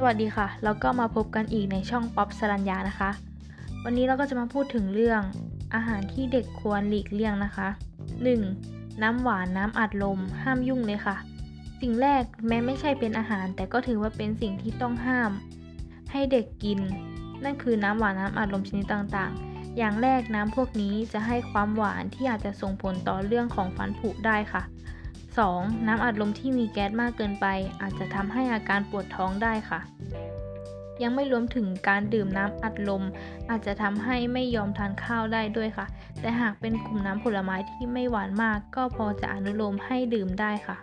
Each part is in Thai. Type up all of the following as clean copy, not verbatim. สวัสดีค่ะแล้วก็มาพบกันอีกในช่องป๊อปสรัญญานะคะวันนี้เราก็จะมาพูดถึงเรื่องอาหารที่เด็กควรหลีกเลี่ยงนะคะ 1. น้ำหวานน้ำอัดลมห้ามยุ่งเลยค่ะสิ่งแรกแม้ไม่ใช่เป็นอาหารแต่ก็ถือว่าเป็นสิ่งที่ต้องห้ามให้เด็กกินนั่นคือน้ำหวานน้ำอัดลมชนิดต่างๆอย่างแรกน้ำพวกนี้จะให้ความหวานที่อาจจะส่งผลต่อเรื่องของฟันผุได้ค่ะ 2. น้ำอัดลมที่มีแก๊สมากเกินไปอาจจะทำให้อาการปวดท้องได้ค่ะยังไม่รวมถึงการดื่มน้ำอัดลมอาจจะทำให้ไม่ยอมทานข้าวได้ด้วยค่ะแต่หากเป็นกลุ่มน้ำผลไม้ที่ไม่หวานมากก็พอจะอนุโลมให้ดื่มได้ค่ะ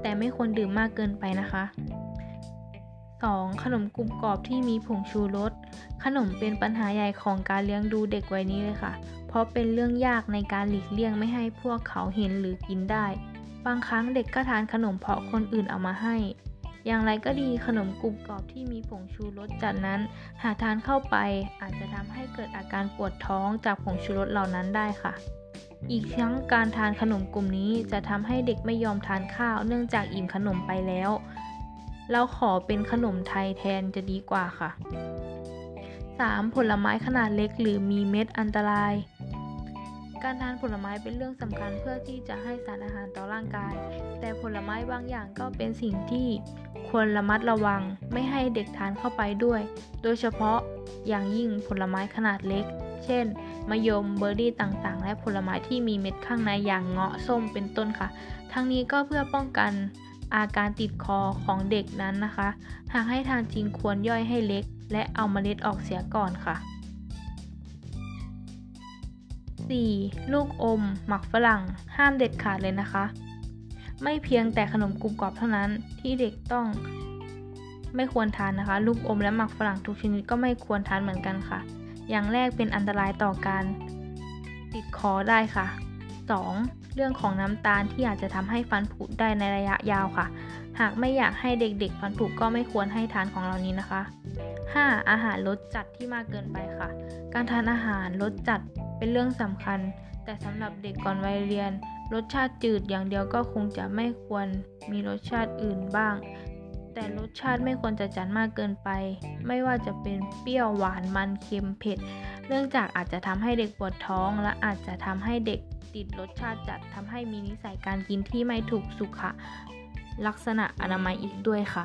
แต่ไม่ควรดื่มมากเกินไปนะคะ 2. ขนมกรุบกรอบที่มีผงชูรสขนมเป็นปัญหาใหญ่ของการเลี้ยงดูเด็กวัยนี้เลยค่ะเพราะเป็นเรื่องยากในการหลีกเลี่ยงไม่ให้พวกเขาเห็นหรือกินได้บางครั้งเด็กก็ทานขนมเพราะคนอื่นเอามาให้อย่างไรก็ดีขนมกรุบกรอบที่มีผงชูรสจัดนั้นหากทานเข้าไปอาจจะทำให้เกิดอาการปวดท้องจากผงชูรสเหล่านั้นได้ค่ะอีกทั้งการทานขนมกลุ่มนี้จะทำให้เด็กไม่ยอมทานข้าวเนื่องจากอิ่มขนมไปแล้วเราขอเป็นขนมไทยแทนจะดีกว่าค่ะ 3. ผลไม้ขนาดเล็กหรือมีเม็ดอันตรายการทานผลไม้เป็นเรื่องสำคัญเพื่อที่จะให้สารอาหารต่อร่างกายแต่ผลไม้บางอย่างก็เป็นสิ่งที่ควรระมัดระวังไม่ให้เด็กทานเข้าไปด้วยโดยเฉพาะอย่างยิ่งผลไม้ขนาดเล็กเช่นมะยมเบอร์รี่ต่างๆและผลไม้ที่มีเม็ดข้างในอย่างเงาะส้มเป็นต้นค่ะทั้งนี้ก็เพื่อป้องกันอาการติดคอของเด็กนั้นนะคะหากให้ทานจริงควรย่อยให้เล็กและเอาเมล็ดออกเสียก่อนค่ะ 4. ลูกอมหมักฝรั่งห้ามเด็ดขาดเลยนะคะไม่เพียงแต่ขนมกรุบกรอบเท่านั้นที่เด็กต้องไม่ควรทานนะคะลูกอมและหมักฝรั่งทุกชนิดก็ไม่ควรทานเหมือนกันค่ะอย่างแรกเป็นอันตรายต่อการติดคอได้ค่ะ 2. เรื่องของน้ำตาลที่อาจจะทำให้ฟันผุได้ในระยะยาวค่ะหากไม่อยากให้เด็กๆฟันผุก็ไม่ควรให้ทานของเหล่านี้นะคะ 5. อาหารรสจัดที่มากเกินไปค่ะการทานอาหารรสจัดเป็นเรื่องสำคัญแต่สำหรับเด็กก่อนวัยเรียนรสชาติจืดอย่างเดียวก็คงจะไม่ควรมีรสชาติอื่นบ้างแต่รสชาติไม่ควรจะจัดมากเกินไปไม่ว่าจะเป็นเปรี้ยวหวานมันเค็มเผ็ดเนื่องจากอาจจะทำให้เด็กปวดท้องและอาจจะทำให้เด็กติดรสชาติจัดทำให้มีนิสัยการกินที่ไม่ถูกสุขลักษณะอนามัยอีกด้วยค่ะ